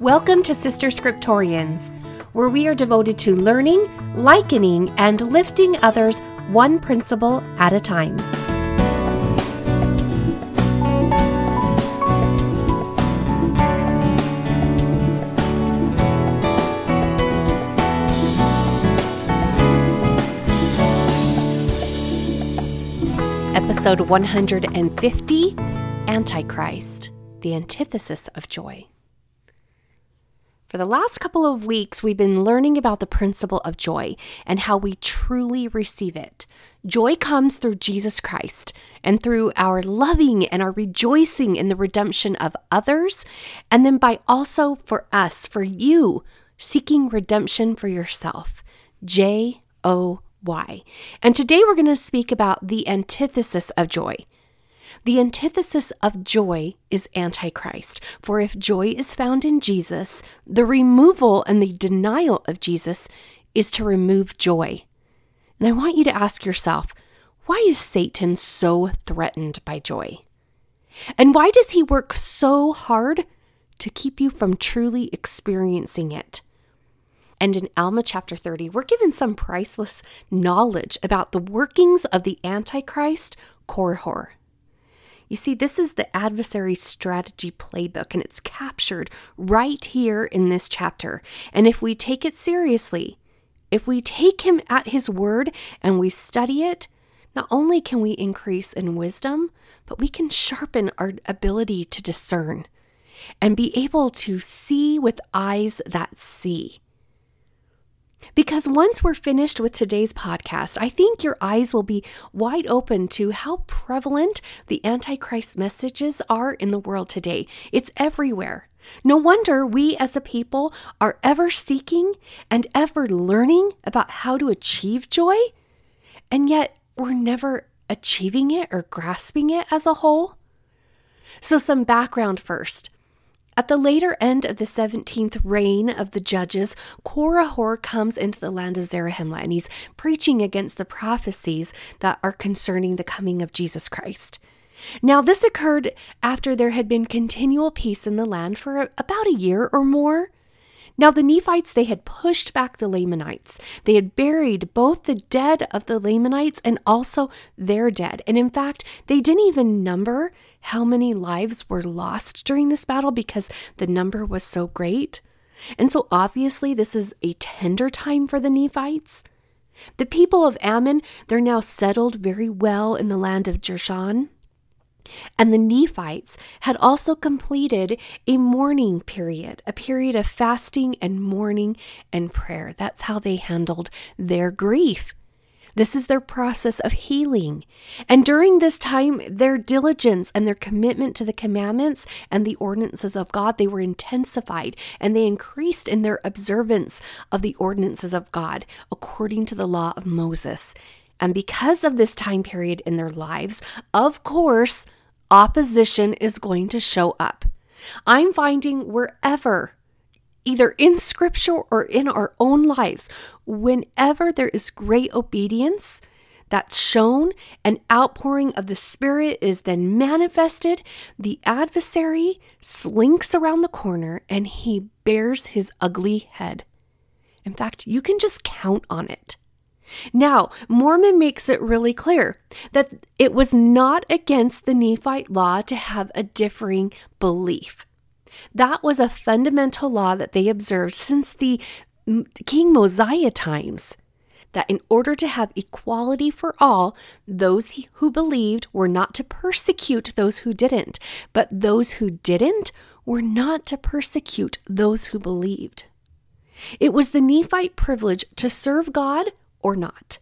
Welcome to Sister Scriptorians, where we are devoted to learning, likening, and lifting others one principle at a time. Episode 150, Antichrist, the antithesis of joy. For the last couple of weeks, we've been learning about the principle of joy and how we truly receive it. Joy comes through Jesus Christ and through our loving and our rejoicing in the redemption of others, and then by also for us, for you, seeking redemption for yourself. J-O-Y. And today we're going to speak about the antithesis of joy. The antithesis of joy is Antichrist, for if joy is found in Jesus, the removal and the denial of Jesus is to remove joy. And I want you to ask yourself, why is Satan so threatened by joy? And why does he work so hard to keep you from truly experiencing it? And in Alma chapter 30, we're given some priceless knowledge about the workings of the Antichrist, Korihor. You see, this is the adversary's strategy playbook, and it's captured right here in this chapter. And if we take it seriously, if we take him at his word and we study it, not only can we increase in wisdom, but we can sharpen our ability to discern and be able to see with eyes that see. Because once we're finished with today's podcast, I think your eyes will be wide open to how prevalent the Antichrist messages are in the world today. It's everywhere. No wonder we as a people are ever seeking and ever learning about how to achieve joy, and yet we're never achieving it or grasping it as a whole. So some background first. At the later end of the 17th reign of the judges, Korihor comes into the land of Zarahemla, and he's preaching against the prophecies that are concerning the coming of Jesus Christ. Now, this occurred after there had been continual peace in the land for about a year or more. Now, the Nephites, they had pushed back the Lamanites. They had buried both the dead of the Lamanites and also their dead. And in fact, they didn't even number how many lives were lost during this battle because the number was so great. And so obviously, this is a tender time for the Nephites. The people of Ammon, they're now settled very well in the land of Jershon. And the Nephites had also completed a mourning period, a period of fasting and mourning and prayer. That's how they handled their grief. This is their process of healing. And during this time, their diligence and their commitment to the commandments and the ordinances of God, they were intensified and they increased in their observance of the ordinances of God according to the law of Moses. And because of this time period in their lives, of course, opposition is going to show up. I'm finding wherever, either in scripture or in our own lives, whenever there is great obedience that's shown, an outpouring of the Spirit is then manifested, the adversary slinks around the corner and he bears his ugly head. In fact, you can just count on it. Now, Mormon makes it really clear that it was not against the Nephite law to have a differing belief. That was a fundamental law that they observed since the King Mosiah times, that in order to have equality for all, those who believed were not to persecute those who didn't, but those who didn't were not to persecute those who believed. It was the Nephite privilege to serve God or not.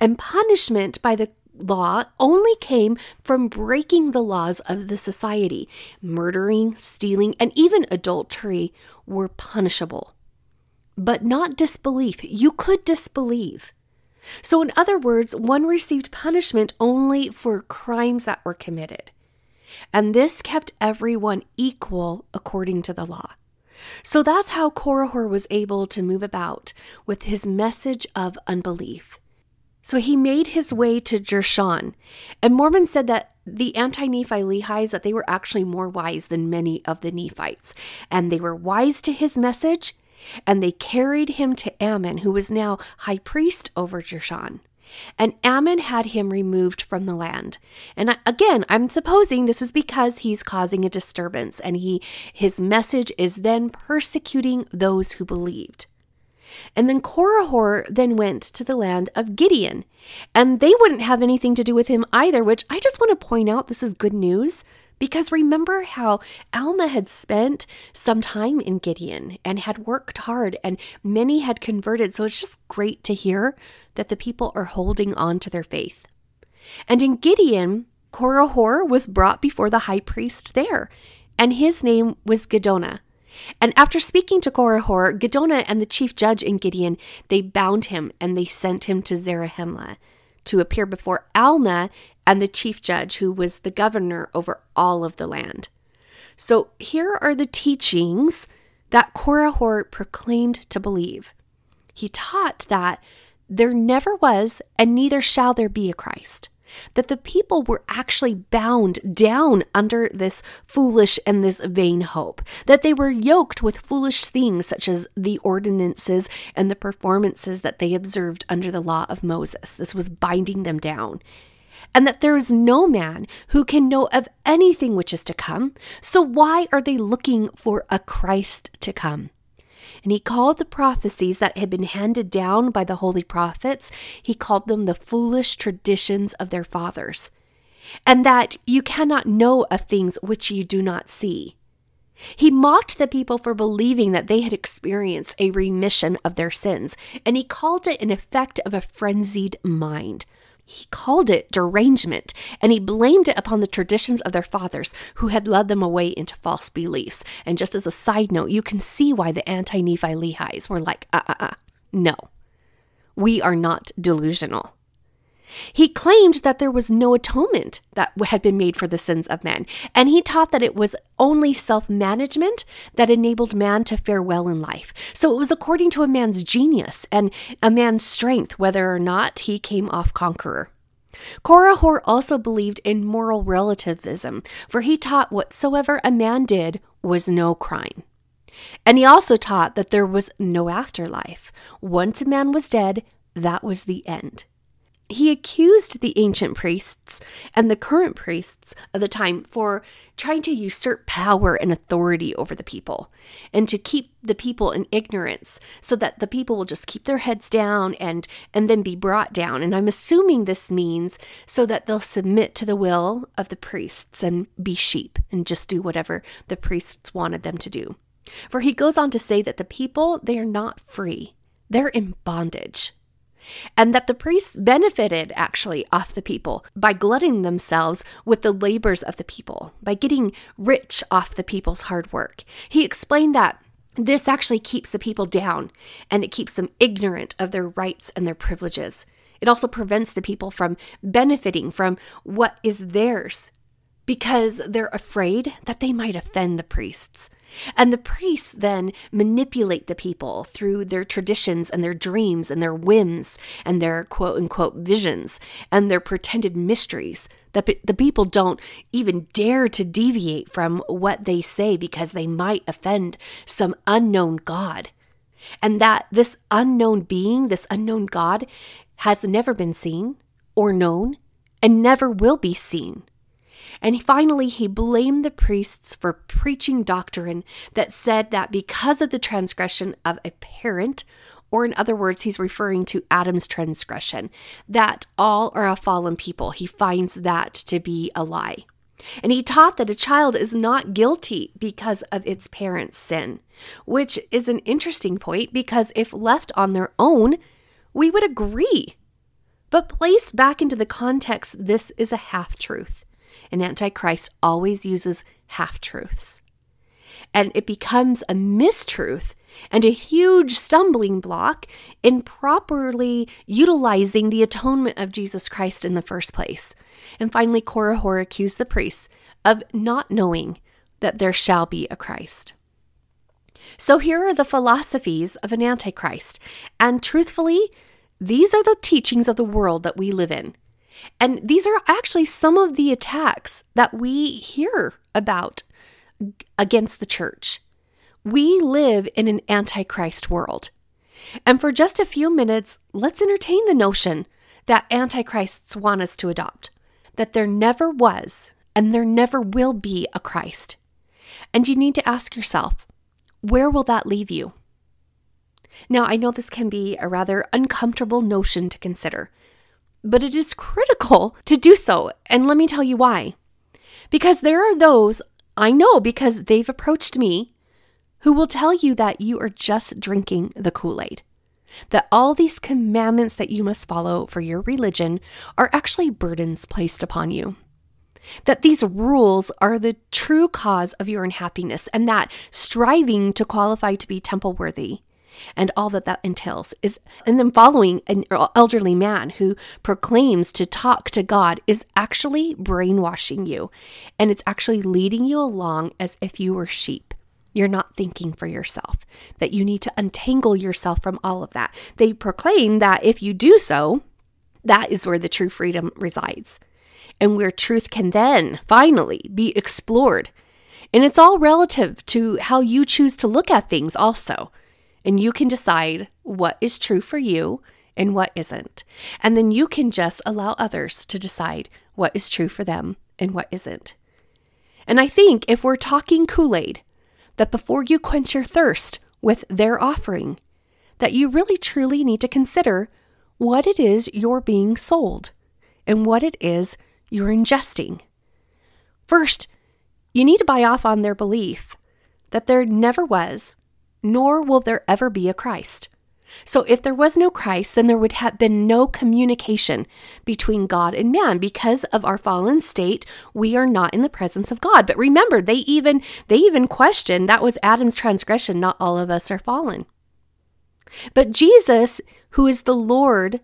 And punishment by the law only came from breaking the laws of the society. Murdering, stealing, and even adultery were punishable. But not disbelief. You could disbelieve. So in other words, one received punishment only for crimes that were committed. And this kept everyone equal according to the law. So that's how Korihor was able to move about with his message of unbelief. So he made his way to Jershon. And Mormons said that the anti-Nephi-Lehies, that they were actually more wise than many of the Nephites. And they were wise to his message, and they carried him to Ammon, who was now high priest over Jershon. And Ammon had him removed from the land. And again, I'm supposing this is because he's causing a disturbance, and his message is then persecuting those who believed. And then Korihor then went to the land of Gideon, and they wouldn't have anything to do with him either, which I just want to point out, this is good news, because remember how Alma had spent some time in Gideon and had worked hard, and many had converted. So it's just great to hear that the people are holding on to their faith. And in Gideon, Korihor was brought before the high priest there, and his name was Gidona. And after speaking to Korihor, Gidona and the chief judge in Gideon, they bound him and they sent him to Zarahemla to appear before Alma and the chief judge, who was the governor over all of the land. So here are the teachings that Korihor proclaimed to believe. He taught that there never was and neither shall there be a Christ, that the people were actually bound down under this foolish and this vain hope, that they were yoked with foolish things such as the ordinances and the performances that they observed under the law of Moses. This was binding them down. And that there is no man who can know of anything which is to come. So why are they looking for a Christ to come? And he called the prophecies that had been handed down by the holy prophets, he called them the foolish traditions of their fathers, and that you cannot know of things which you do not see. He mocked the people for believing that they had experienced a remission of their sins, and he called it an effect of a frenzied mind. He called it derangement, and he blamed it upon the traditions of their fathers who had led them away into false beliefs. And just as a side note, you can see why the anti-Nephi-Lehies were like, no, we are not delusional. He claimed that there was no atonement that had been made for the sins of men, and he taught that it was only self-management that enabled man to fare well in life. So it was according to a man's genius and a man's strength whether or not he came off conqueror. Korihor also believed in moral relativism, for he taught whatsoever a man did was no crime. And he also taught that there was no afterlife. Once a man was dead, that was the end. He accused the ancient priests and the current priests of the time for trying to usurp power and authority over the people and to keep the people in ignorance so that the people will just keep their heads down and then be brought down. And I'm assuming this means so that they'll submit to the will of the priests and be sheep and just do whatever the priests wanted them to do. For he goes on to say that the people, they are not free. They're in bondage. And that the priests benefited actually off the people by glutting themselves with the labors of the people, by getting rich off the people's hard work. He explained that this actually keeps the people down and it keeps them ignorant of their rights and their privileges. It also prevents the people from benefiting from what is theirs because they're afraid that they might offend the priests. And the priests then manipulate the people through their traditions and their dreams and their whims and their quote-unquote visions and their pretended mysteries that the people don't even dare to deviate from what they say because they might offend some unknown God. And that this unknown being, this unknown God, has never been seen or known and never will be seen. And finally, he blamed the priests for preaching doctrine that said that because of the transgression of a parent, or in other words, he's referring to Adam's transgression, that all are a fallen people. He finds that to be a lie. And he taught that a child is not guilty because of its parents' sin, which is an interesting point because if left on their own, we would agree. But placed back into the context, this is a half-truth. An antichrist always uses half-truths. And it becomes a mistruth and a huge stumbling block in properly utilizing the atonement of Jesus Christ in the first place. And finally, Korihor accused the priests of not knowing that there shall be a Christ. So here are the philosophies of an antichrist. And truthfully, These are the teachings of the world that we live in. And these are actually some of the attacks that we hear about against the church. We live in an antichrist world. And for just a few minutes, let's entertain the notion that antichrists want us to adopt, that there never was and there never will be a Christ. And you need to ask yourself, where will that leave you? Now, I know this can be a rather uncomfortable notion to consider, but it is critical to do so. And let me tell you why. Because there are those, I know because they've approached me, who will tell you that you are just drinking the Kool-Aid, that all these commandments that you must follow for your religion are actually burdens placed upon you, that these rules are the true cause of your unhappiness, and that striving to qualify to be temple-worthy and all that that entails is, and then following an elderly man who proclaims to talk to God is actually brainwashing you, and it's actually leading you along as if you were sheep. You're not thinking for yourself, that you need to untangle yourself from all of that. They proclaim that if you do so, that is where the true freedom resides, and where truth can then finally be explored. And it's all relative to how you choose to look at things also. And you can decide what is true for you and what isn't. And then you can just allow others to decide what is true for them and what isn't. And I think if we're talking Kool-Aid, that before you quench your thirst with their offering, that you really truly need to consider what it is you're being sold and what it is you're ingesting. First, you need to buy off on their belief that there never was, nor will there ever be a Christ. So if there was no Christ, then there would have been no communication between God and man. Because of our fallen state, we are not in the presence of God. But remember, they even questioned that was Adam's transgression, not all of us are fallen. But Jesus, who is the Lord,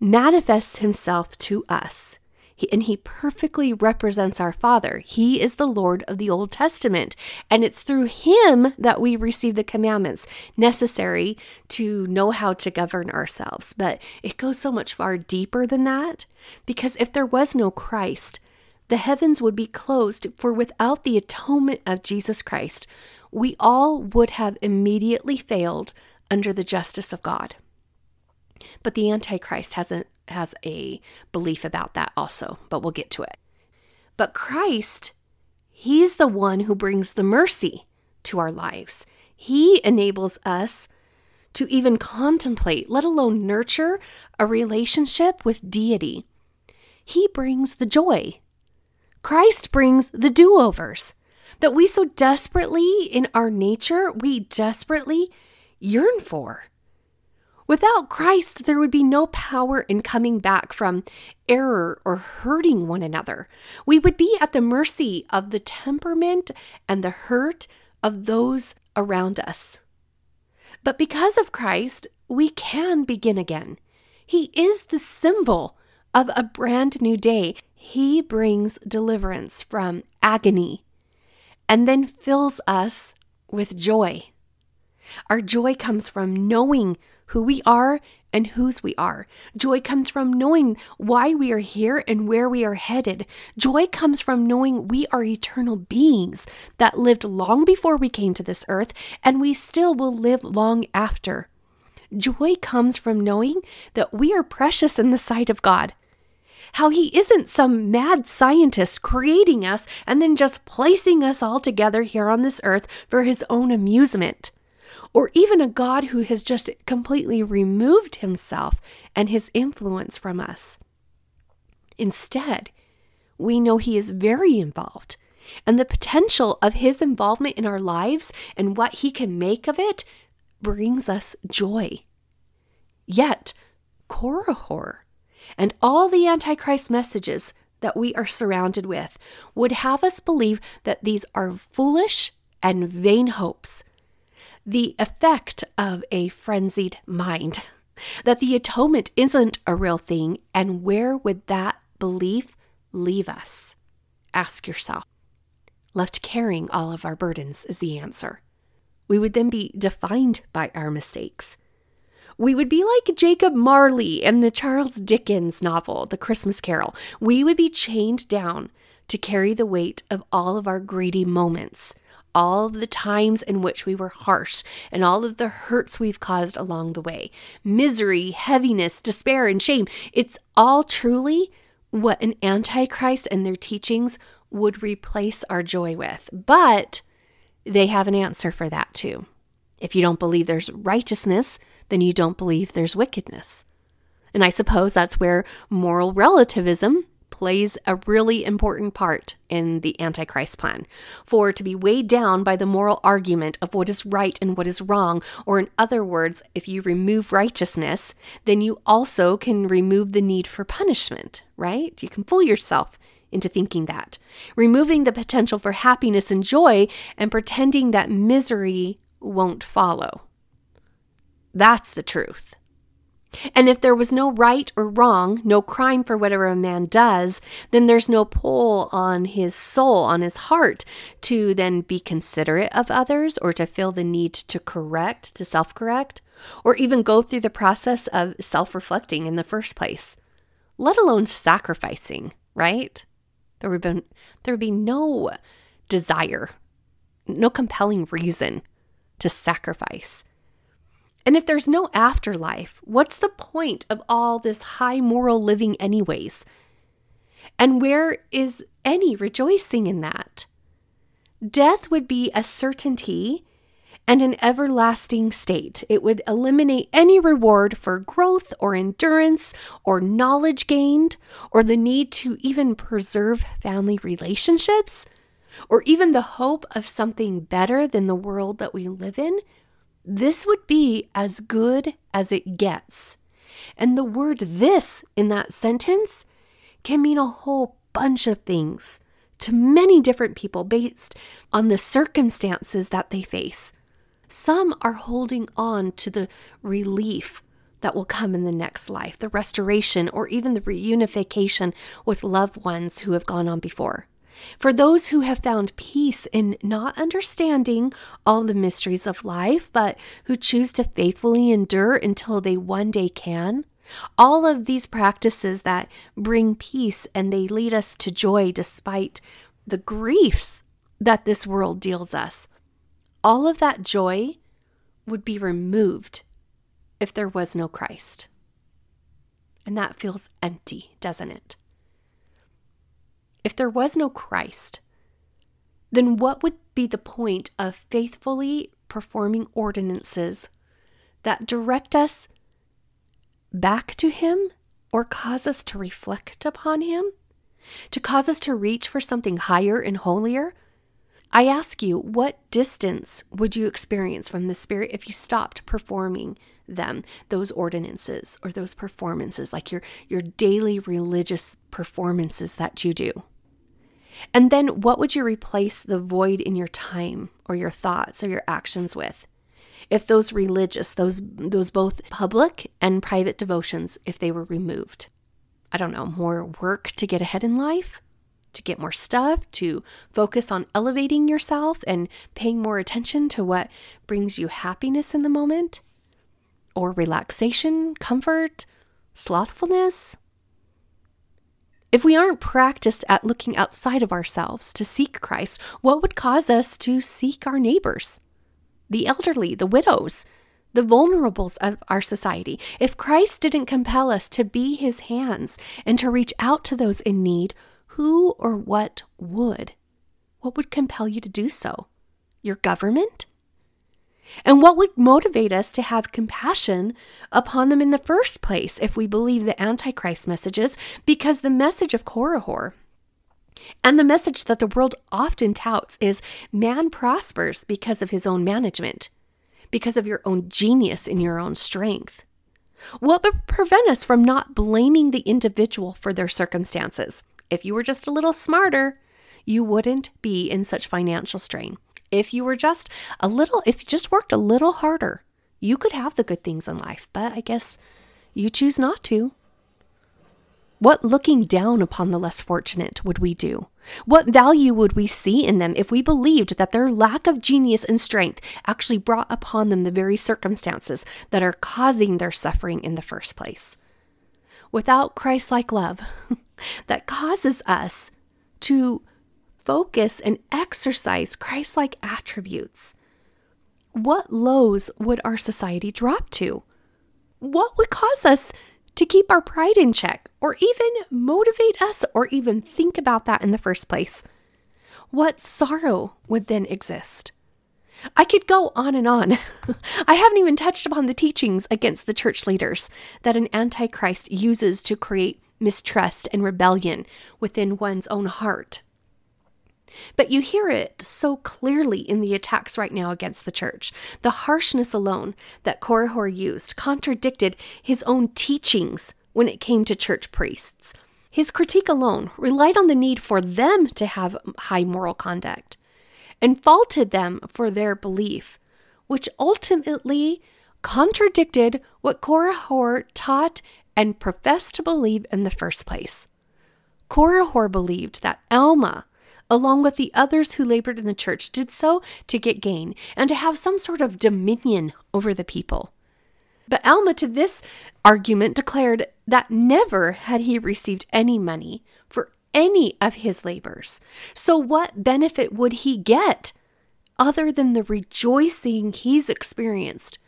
manifests himself to us. He perfectly represents our Father. He is the Lord of the Old Testament, and it's through him that we receive the commandments necessary to know how to govern ourselves. But it goes so much far deeper than that, because if there was no Christ, the heavens would be closed, for without the atonement of Jesus Christ, we all would have immediately failed under the justice of God. But the Antichrist has a belief about that also, but we'll get to it. But Christ, he's the one who brings the mercy to our lives. He enables us to even contemplate, let alone nurture, a relationship with deity. He brings the joy. Christ brings the do-overs that we so desperately, in our nature, we desperately yearn for. Without Christ, there would be no power in coming back from error or hurting one another. We would be at the mercy of the temperament and the hurt of those around us. But because of Christ, we can begin again. He is the symbol of a brand new day. He brings deliverance from agony and then fills us with joy. Our joy comes from knowing who we are and whose we are. Joy comes from knowing why we are here and where we are headed. Joy comes from knowing we are eternal beings that lived long before we came to this earth, and we still will live long after. Joy comes from knowing that we are precious in the sight of God. How he isn't some mad scientist creating us and then just placing us all together here on this earth for his own amusement. Or even a God who has just completely removed himself and his influence from us. Instead, we know he is very involved, and the potential of his involvement in our lives and what he can make of it brings us joy. Yet, Korihor and all the Antichrist messages that we are surrounded with would have us believe that these are foolish and vain hopes, the effect of a frenzied mind, that the atonement isn't a real thing, and where would that belief leave us? Ask yourself. Left carrying all of our burdens is the answer. We would then be defined by our mistakes. We would be like Jacob Marley in the Charles Dickens novel, The Christmas Carol. We would be chained down to carry the weight of all of our greedy moments, all of the times in which we were harsh, and all of the hurts we've caused along the way. Misery, heaviness, despair, and shame. It's all truly what an antichrist and their teachings would replace our joy with. But they have an answer for that too. If you don't believe there's righteousness, then you don't believe there's wickedness. And I suppose that's where moral relativism plays a really important part in the Antichrist plan. For to be weighed down by the moral argument of what is right and what is wrong, or in other words, if you remove righteousness, then you also can remove the need for punishment, right? You can fool yourself into thinking that. Removing the potential for happiness and joy and pretending that misery won't follow. That's the truth. And if there was no right or wrong, no crime for whatever a man does, then there's no pull on his soul, on his heart, to then be considerate of others or to feel the need to correct, to self-correct, or even go through the process of self-reflecting in the first place, let alone sacrificing, right? There would be no desire, no compelling reason to sacrifice. And if there's no afterlife, what's the point of all this high moral living anyways? And where is any rejoicing in that? Death would be a certainty and an everlasting state. It would eliminate any reward for growth or endurance or knowledge gained or the need to even preserve family relationships or even the hope of something better than the world that we live in. This would be as good as it gets. And the word this in that sentence can mean a whole bunch of things to many different people based on the circumstances that they face. Some are holding on to the relief that will come in the next life, the restoration, or even the reunification with loved ones who have gone on before. For those who have found peace in not understanding all the mysteries of life, but who choose to faithfully endure until they one day can, all of these practices that bring peace and they lead us to joy despite the griefs that this world deals us, all of that joy would be removed if there was no Christ. And that feels empty, doesn't it? If there was no Christ, then what would be the point of faithfully performing ordinances that direct us back to Him or cause us to reflect upon Him, to cause us to reach for something higher and holier? I ask you, what distance would you experience from the Spirit if you stopped performing them, those ordinances or those performances, like your daily religious performances that you do? And then what would you replace the void in your time or your thoughts or your actions with? If those religious, those both public and private devotions, if they were removed? I don't know, more work to get ahead in life, to get more stuff, to focus on elevating yourself and paying more attention to what brings you happiness in the moment, or relaxation, comfort, slothfulness? If we aren't practiced at looking outside of ourselves to seek Christ, what would cause us to seek our neighbors, the elderly, the widows, the vulnerables of our society? If Christ didn't compel us to be His hands and to reach out to those in need, who or what would? What would compel you to do so? Your government? And what would motivate us to have compassion upon them in the first place if we believe the Antichrist messages? Because the message of Korihor and the message that the world often touts is man prospers because of his own management, because of your own genius and your own strength. What would prevent us from not blaming the individual for their circumstances? If you were just a little smarter, you wouldn't be in such financial strain. If you were just a little, if you just worked a little harder, you could have the good things in life, but I guess you choose not to. What looking down upon the less fortunate would we do? What value would we see in them if we believed that their lack of genius and strength actually brought upon them the very circumstances that are causing their suffering in the first place? Without Christ-like love that causes us to focus and exercise Christ-like attributes, what lows would our society drop to? What would cause us to keep our pride in check, or even motivate us, or even think about that in the first place? What sorrow would then exist? I could go on and on. I haven't even touched upon the teachings against the church leaders that an antichrist uses to create mistrust and rebellion within one's own heart. But you hear it so clearly in the attacks right now against the church. The harshness alone that Korihor used contradicted his own teachings when it came to church priests. His critique alone relied on the need for them to have high moral conduct and faulted them for their belief, which ultimately contradicted what Korihor taught and professed to believe in the first place. Korihor believed that Alma, along with the others who labored in the church, did so to get gain and to have some sort of dominion over the people. But Alma, to this argument, declared that never had he received any money for any of his labors. So what benefit would he get other than the rejoicing he's experienced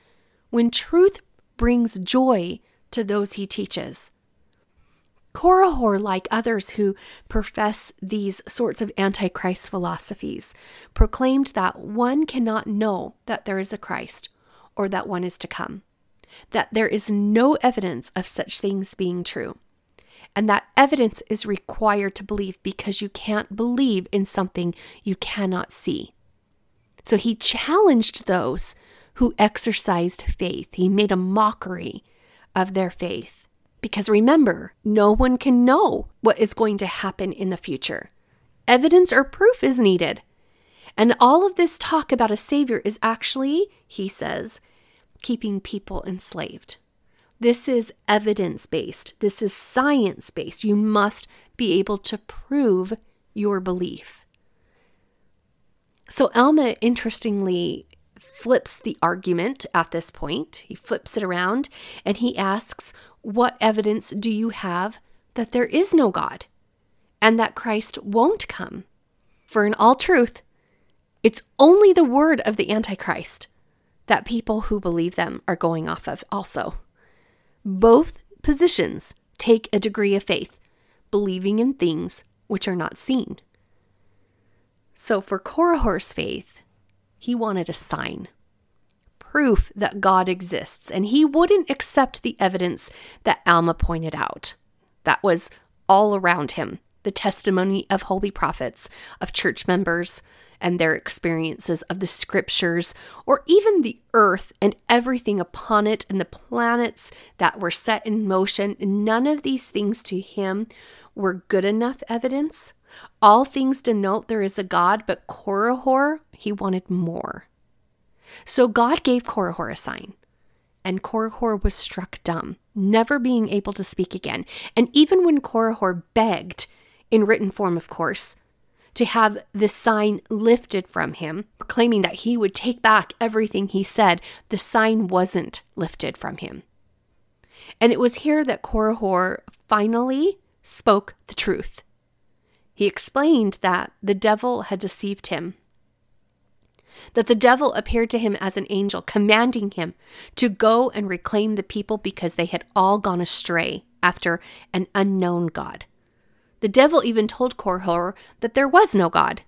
when truth brings joy to those he teaches? Korihor, like others who profess these sorts of antichrist philosophies, proclaimed that one cannot know that there is a Christ or that one is to come, that there is no evidence of such things being true, and that evidence is required to believe because you can't believe in something you cannot see. So he challenged those who exercised faith. He made a mockery of their faith. Because remember, no one can know what is going to happen in the future. Evidence or proof is needed. And all of this talk about a savior is actually, he says, keeping people enslaved. This is evidence-based. This is science-based. You must be able to prove your belief. So Alma, interestingly, flips the argument at this point. He flips it around and he asks, what evidence do you have that there is no God and that Christ won't come? For in all truth, it's only the word of the Antichrist that people who believe them are going off of also. Both positions take a degree of faith, believing in things which are not seen. So for Korihor's faith, he wanted a sign, proof that God exists, and he wouldn't accept the evidence that Alma pointed out. That was all around him, the testimony of holy prophets, of church members, and their experiences of the scriptures, or even the earth and everything upon it, and the planets that were set in motion. None of these things to him were good enough evidence. All things denote there is a God, but Korihor, he wanted more. So God gave Korihor a sign, and Korihor was struck dumb, never being able to speak again. And even when Korihor begged, in written form of course, to have the sign lifted from him, claiming that he would take back everything he said, the sign wasn't lifted from him. And it was here that Korihor finally spoke the truth. He explained that the devil had deceived him, that the devil appeared to him as an angel, commanding him to go and reclaim the people because they had all gone astray after an unknown God. The devil even told Korihor that there was no God,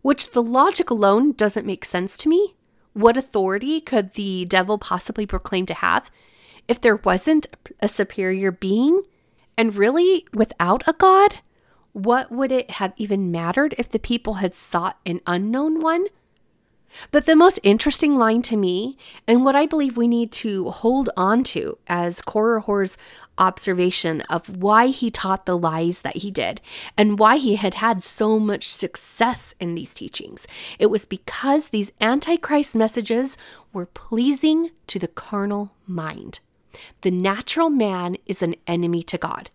which the logic alone doesn't make sense to me. What authority could the devil possibly proclaim to have if there wasn't a superior being? And really, without a God? What would it have even mattered if the people had sought an unknown one? But the most interesting line to me, and what I believe we need to hold on to as Korihor's observation of why he taught the lies that he did and why he had had so much success in these teachings, it was because these antichrist messages were pleasing to the carnal mind. The natural man is an enemy to God.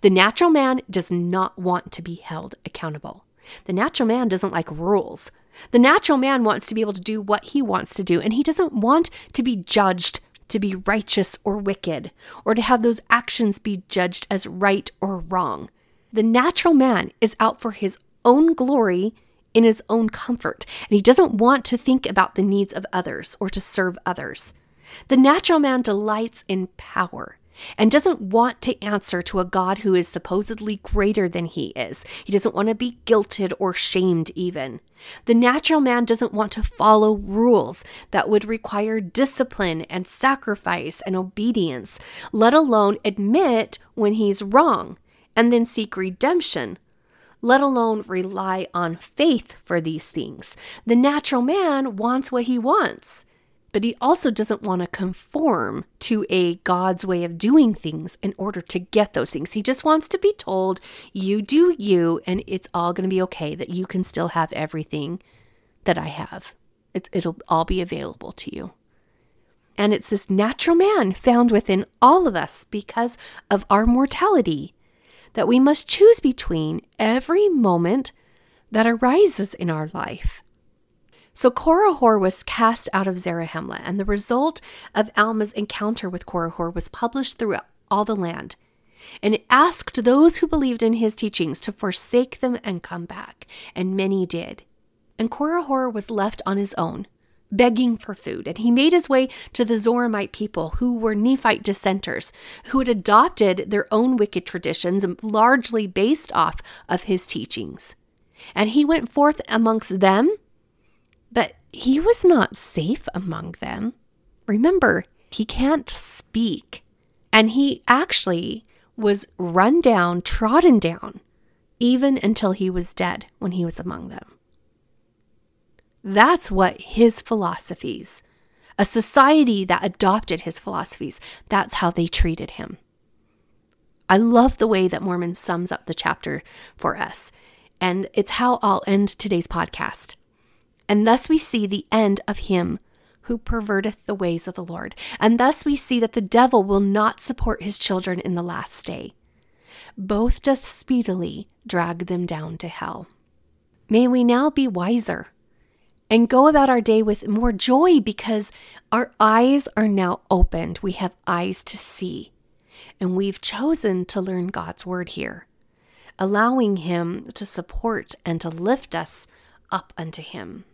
The natural man does not want to be held accountable. The natural man doesn't like rules. The natural man wants to be able to do what he wants to do, and he doesn't want to be judged to be righteous or wicked, or to have those actions be judged as right or wrong. The natural man is out for his own glory in his own comfort, and he doesn't want to think about the needs of others or to serve others. The natural man delights in power and doesn't want to answer to a God who is supposedly greater than he is. He doesn't want to be guilted or shamed even. The natural man doesn't want to follow rules that would require discipline and sacrifice and obedience, let alone admit when he's wrong and then seek redemption, let alone rely on faith for these things. The natural man wants what he wants, but he also doesn't want to conform to a God's way of doing things in order to get those things. He just wants to be told, you do you, and it's all going to be okay, that you can still have everything that I have. It'll all be available to you. And it's this natural man found within all of us because of our mortality that we must choose between every moment that arises in our life. So Korihor was cast out of Zarahemla, and the result of Alma's encounter with Korihor was published throughout all the land. And it asked those who believed in his teachings to forsake them and come back, and many did. And Korihor was left on his own, begging for food, and he made his way to the Zoramite people, who were Nephite dissenters, who had adopted their own wicked traditions, largely based off of his teachings. And he went forth amongst them, but he was not safe among them. Remember, he can't speak. And he actually was run down, trodden down, even until he was dead when he was among them. That's what his philosophies, a society that adopted his philosophies, that's how they treated him. I love the way that Mormon sums up the chapter for us. And it's how I'll end today's podcast. And thus we see the end of him who perverteth the ways of the Lord. And thus we see that the devil will not support his children in the last day. Both doth speedily drag them down to hell. May we now be wiser and go about our day with more joy, because our eyes are now opened. We have eyes to see. And we've chosen to learn God's word here, allowing him to support and to lift us up unto him.